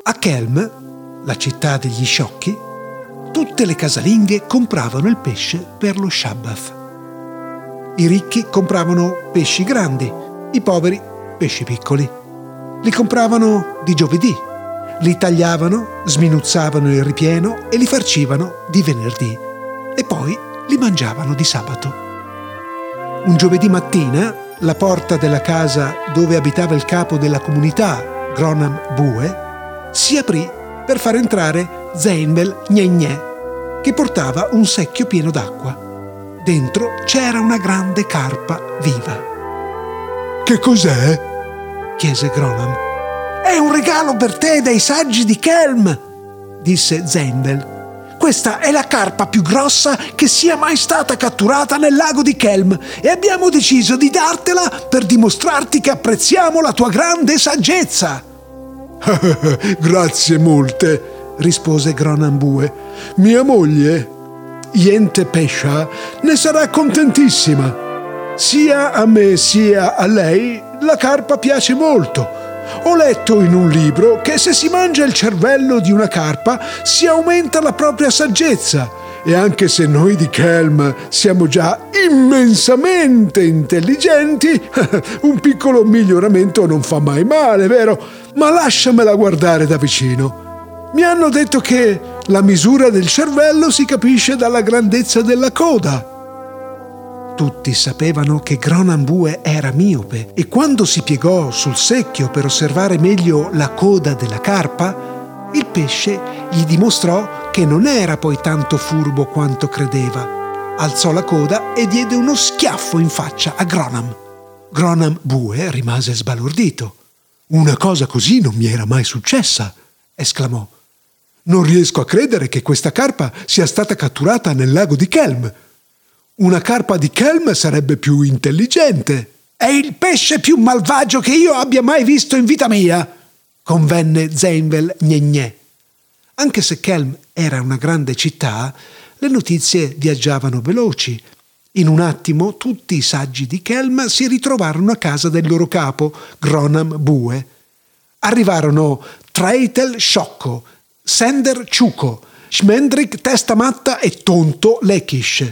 A Kelm, la città degli sciocchi, tutte le casalinghe compravano il pesce per lo Shabbat. I ricchi compravano pesci grandi, i poveri pesci piccoli. Li compravano di giovedì, li tagliavano, sminuzzavano il ripieno e li farcivano di venerdì e poi li mangiavano di sabato. Un giovedì mattina, la porta della casa dove abitava il capo della comunità, Gronam Bue, si aprì per far entrare Zendel Gnegne, che portava un secchio pieno d'acqua. Dentro c'era una grande carpa viva. «Che cos'è?» chiese Gronam. «È un regalo per te dai saggi di Kelm!» disse Zendel. «Questa è la carpa più grossa che sia mai stata catturata nel lago di Kelm e abbiamo deciso di dartela per dimostrarti che apprezziamo la tua grande saggezza!» «Grazie molte», rispose Gronam Bue. «Mia moglie, Yente Pesha, ne sarà contentissima. Sia a me sia a lei la carpa piace molto. Ho letto in un libro che se si mangia il cervello di una carpa si aumenta la propria saggezza. E anche se noi di Kelm siamo già immensamente intelligenti, un piccolo miglioramento non fa mai male, vero? Ma lasciamela guardare da vicino. Mi hanno detto che la misura del cervello si capisce dalla grandezza della coda». Tutti sapevano che Gronam Bue era miope e quando si piegò sul secchio per osservare meglio la coda della carpa, il pesce gli dimostrò che non era poi tanto furbo quanto credeva. Alzò la coda e diede uno schiaffo in faccia a Gronam. Gronam Bue rimase sbalordito. «Una cosa così non mi era mai successa!» esclamò. «Non riesco a credere che questa carpa sia stata catturata nel lago di Kelm. Una carpa di Kelm sarebbe più intelligente!» «È il pesce più malvagio che io abbia mai visto in vita mia!» convenne Zendel Gnegne. Anche se Kelm era una grande città, le notizie viaggiavano veloci. In un attimo tutti i saggi di Kelm si ritrovarono a casa del loro capo, Gronam Bue. Arrivarono Traitel Sciocco, Sender Ciuco, Shmendrik Testa Matta e Tonto Lekish.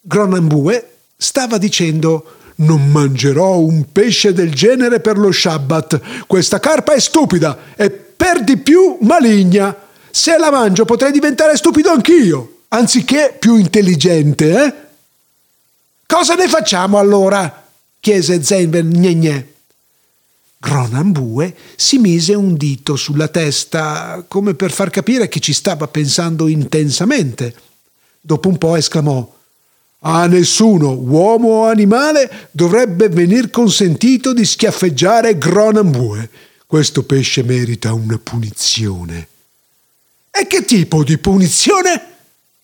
Gronam Bue stava dicendo: «Non mangerò un pesce del genere per lo Shabbat. Questa carpa è stupida e per di più maligna. Se la mangio potrei diventare stupido anch'io, anziché più intelligente, eh?» «Cosa ne facciamo allora?» chiese Zendel Gnegne. Gronam Bue si mise un dito sulla testa come per far capire che ci stava pensando intensamente. Dopo un po' esclamò: «A nessuno, uomo o animale, dovrebbe venir consentito di schiaffeggiare Gronam Bue. Questo pesce merita una punizione». «E che tipo di punizione?»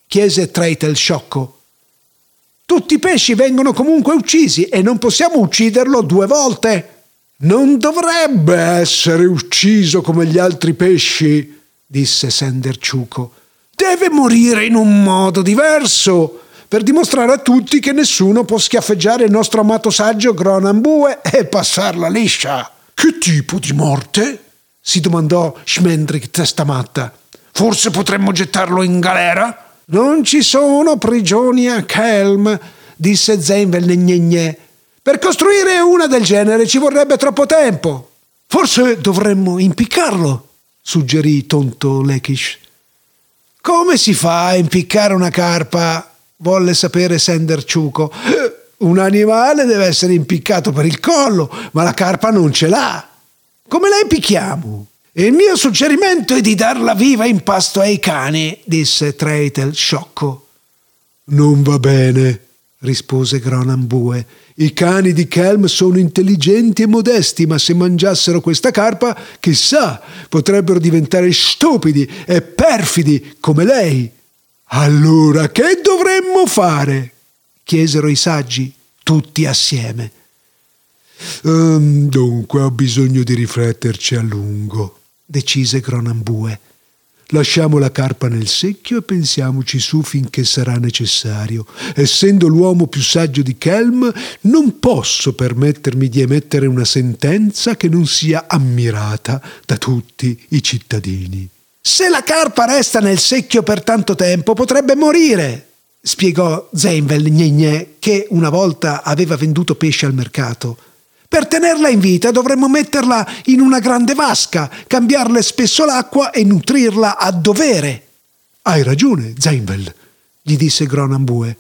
chiese Traitel Sciocco. «Tutti i pesci vengono comunque uccisi e non possiamo ucciderlo 2 volte. «Non dovrebbe essere ucciso come gli altri pesci», disse Sender Ciuco. «Deve morire in un modo diverso, per dimostrare a tutti che nessuno può schiaffeggiare il nostro amato saggio Gronam Bue e passarla liscia». «Che tipo di morte?» si domandò Shmendrik Testa Matta. «Forse potremmo gettarlo in galera?» «Non ci sono prigioni a Kelm», disse Zendel Gnegne. «Per costruire una del genere ci vorrebbe troppo tempo». «Forse dovremmo impiccarlo», suggerì Tonto Lekish. «Come si fa a impiccare una carpa?» volle sapere Sender Ciuco. Un animale deve essere impiccato per il collo, ma la carpa non ce l'ha. Come la impicchiamo? E il mio suggerimento è di darla viva in pasto ai cani, disse Traitel Sciocco. Non va bene, rispose Gronam Bue. I cani di Kelm sono intelligenti e modesti, ma se mangiassero questa carpa, chissà, potrebbero diventare stupidi e perfidi come lei. Allora che dovremmo fare? Chiesero i saggi, tutti assieme. Dunque ho bisogno di rifletterci a lungo, decise Gronam Bue. Lasciamo la carpa nel secchio e pensiamoci su finché sarà necessario. Essendo l'uomo più saggio di Kelm, non posso permettermi di emettere una sentenza che non sia ammirata da tutti i cittadini. Se la carpa resta nel secchio per tanto tempo potrebbe morire, spiegò Zendel Gnegne, che una volta aveva venduto pesce al mercato. Per tenerla in vita dovremmo metterla in una grande vasca, cambiarle spesso l'acqua e nutrirla a dovere. Hai ragione, Zendel, gli disse Gronam Bue.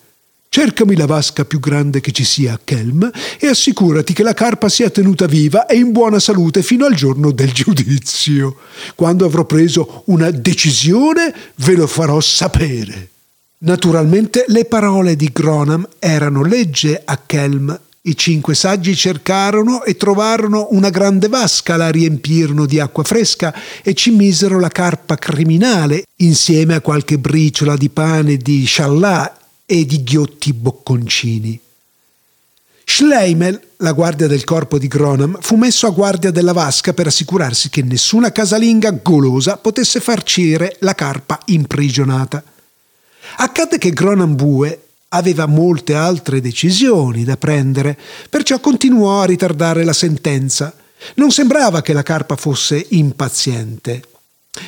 Cercami la vasca più grande che ci sia a Kelm e assicurati che la carpa sia tenuta viva e in buona salute fino al giorno del giudizio. Quando avrò preso una decisione ve lo farò sapere. Naturalmente le parole di Gronam erano legge a Kelm. I cinque saggi cercarono e trovarono una grande vasca, la riempirono di acqua fresca e ci misero la carpa criminale insieme a qualche briciola di pane di sciallà e di ghiotti bocconcini. Shlemiel, la guardia del corpo di Gronam, fu messo a guardia della vasca per assicurarsi che nessuna casalinga golosa potesse farcire la carpa imprigionata. Accadde che Gronam Bue aveva molte altre decisioni da prendere, perciò continuò a ritardare la sentenza. Non sembrava che la carpa fosse impaziente.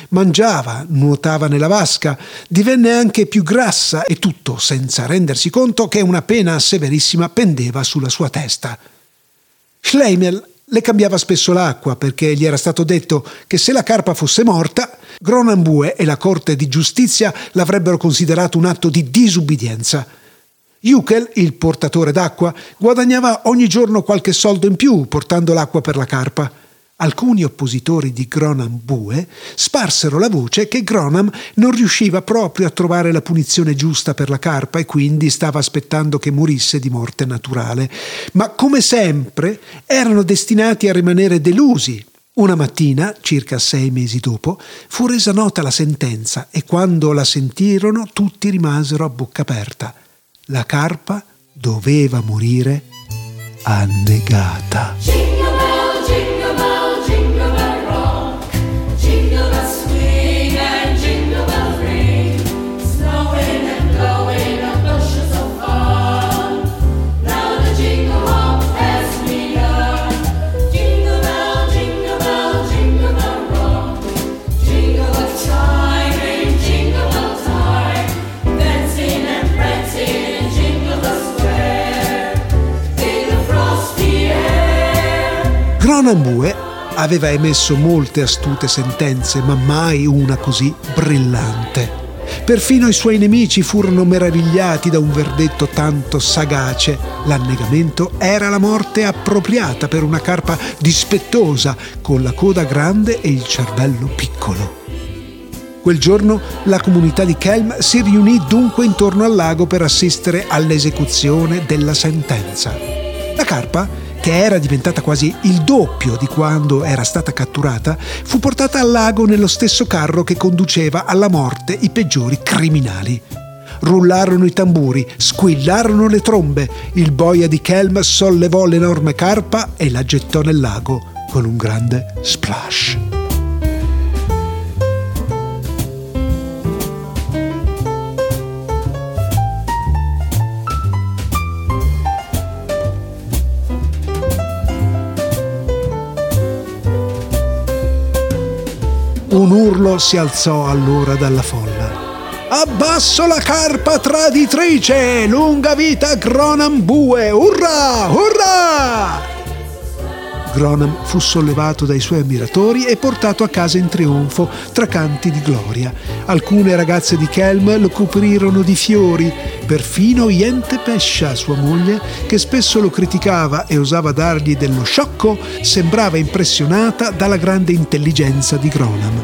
Mangiava, nuotava nella vasca, divenne anche più grassa e tutto senza rendersi conto che una pena severissima pendeva sulla sua testa. Shlemiel le cambiava spesso l'acqua perché gli era stato detto che se la carpa fosse morta, Gronam Bue e la Corte di Giustizia l'avrebbero considerato un atto di disubbidienza. Yuckel, il portatore d'acqua, guadagnava ogni giorno qualche soldo in più portando l'acqua per la carpa. Alcuni oppositori di Gronam Bue sparsero la voce che Gronam non riusciva proprio a trovare la punizione giusta per la carpa e quindi stava aspettando che morisse di morte naturale. Ma come sempre erano destinati a rimanere delusi. Una mattina, circa 6 mesi dopo, fu resa nota la sentenza e quando la sentirono tutti rimasero a bocca aperta. La carpa doveva morire annegata. Gronam Bue aveva emesso molte astute sentenze, ma mai una così brillante. Perfino i suoi nemici furono meravigliati da un verdetto tanto sagace. L'annegamento era la morte appropriata per una carpa dispettosa, con la coda grande e il cervello piccolo. Quel giorno la comunità di Kelm si riunì dunque intorno al lago per assistere all'esecuzione della sentenza. La carpa, che era diventata quasi il doppio di quando era stata catturata, fu portata al lago nello stesso carro che conduceva alla morte i peggiori criminali. Rullarono i tamburi, squillarono le trombe, il boia di Kelm sollevò l'enorme carpa e la gettò nel lago con un grande splash. Un urlo si alzò allora dalla folla. Abbasso la carpa traditrice! Lunga vita Gronam Bue! Urrà! Urrà! Gronam fu sollevato dai suoi ammiratori e portato a casa in trionfo tra canti di gloria. Alcune ragazze di Kelm lo coprirono di fiori, perfino Yente Pesha, sua moglie, che spesso lo criticava e osava dargli dello sciocco, sembrava impressionata dalla grande intelligenza di Gronam.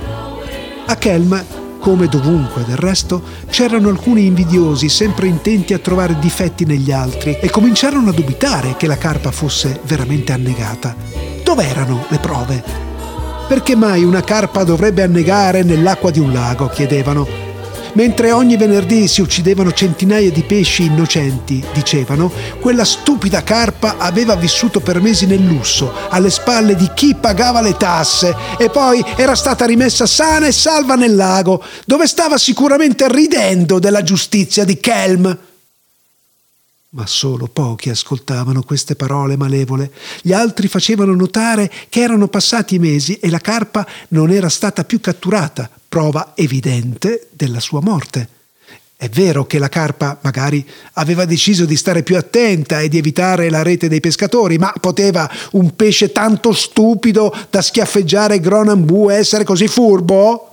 A Kelm, come dovunque del resto, c'erano alcuni invidiosi sempre intenti a trovare difetti negli altri e cominciarono a dubitare che la carpa fosse veramente annegata. Dov'erano le prove? Perché mai una carpa dovrebbe annegare nell'acqua di un lago, chiedevano. Mentre ogni venerdì si uccidevano centinaia di pesci innocenti, dicevano, quella stupida carpa aveva vissuto per mesi nel lusso, alle spalle di chi pagava le tasse, e poi era stata rimessa sana e salva nel lago, dove stava sicuramente ridendo della giustizia di Kelm. Ma solo pochi ascoltavano queste parole malevole. Gli altri facevano notare che erano passati mesi e la carpa non era stata più catturata, prova evidente della sua morte. È vero che la carpa magari aveva deciso di stare più attenta e di evitare la rete dei pescatori, ma poteva un pesce tanto stupido da schiaffeggiare Gronam Bue essere così furbo?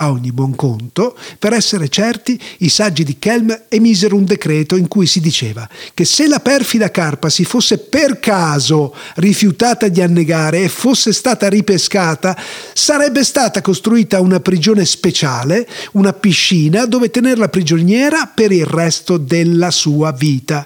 A ogni buon conto, per essere certi, i saggi di Kelm emisero un decreto in cui si diceva che se la perfida carpa si fosse per caso rifiutata di annegare e fosse stata ripescata, sarebbe stata costruita una prigione speciale, una piscina dove tenerla prigioniera per il resto della sua vita.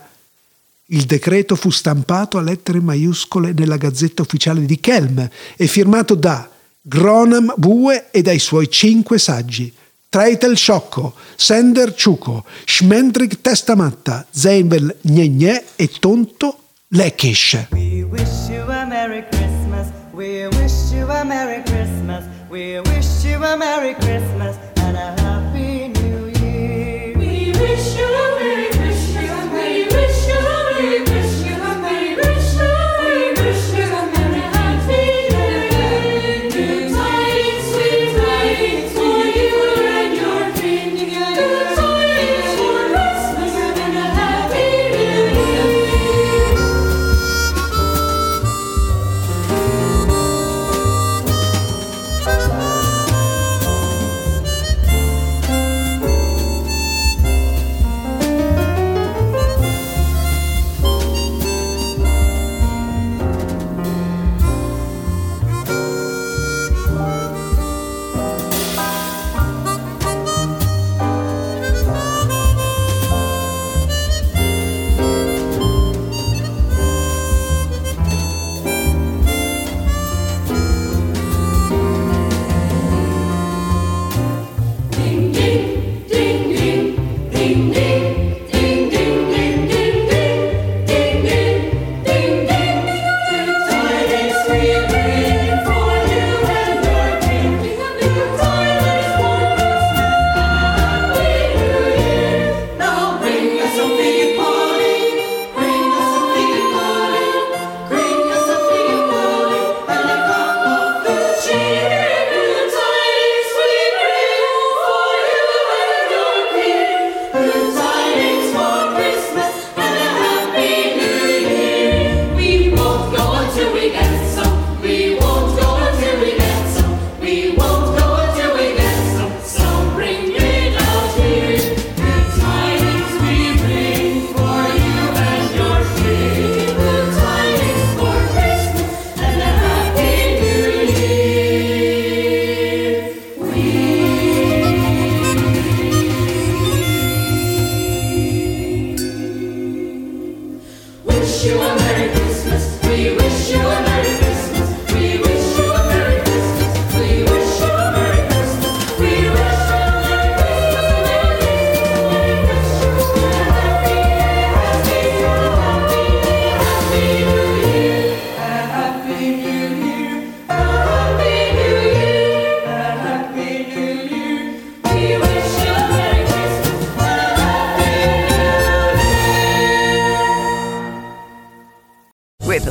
Il decreto fu stampato a lettere maiuscole nella Gazzetta Ufficiale di Kelm e firmato da Gronam Bue e dai suoi 5 saggi: Traitel Sciocco, Sender Ciuco, Shmendrik Testa Matta, Zendel Gnegne e Tonto Lekish. We wish you a Merry Christmas, we wish you a Merry Christmas, we wish you a Merry Christmas and a Happy New Year. We wish you a Merry Christmas, we wish you a Merry Christmas.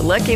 Lucky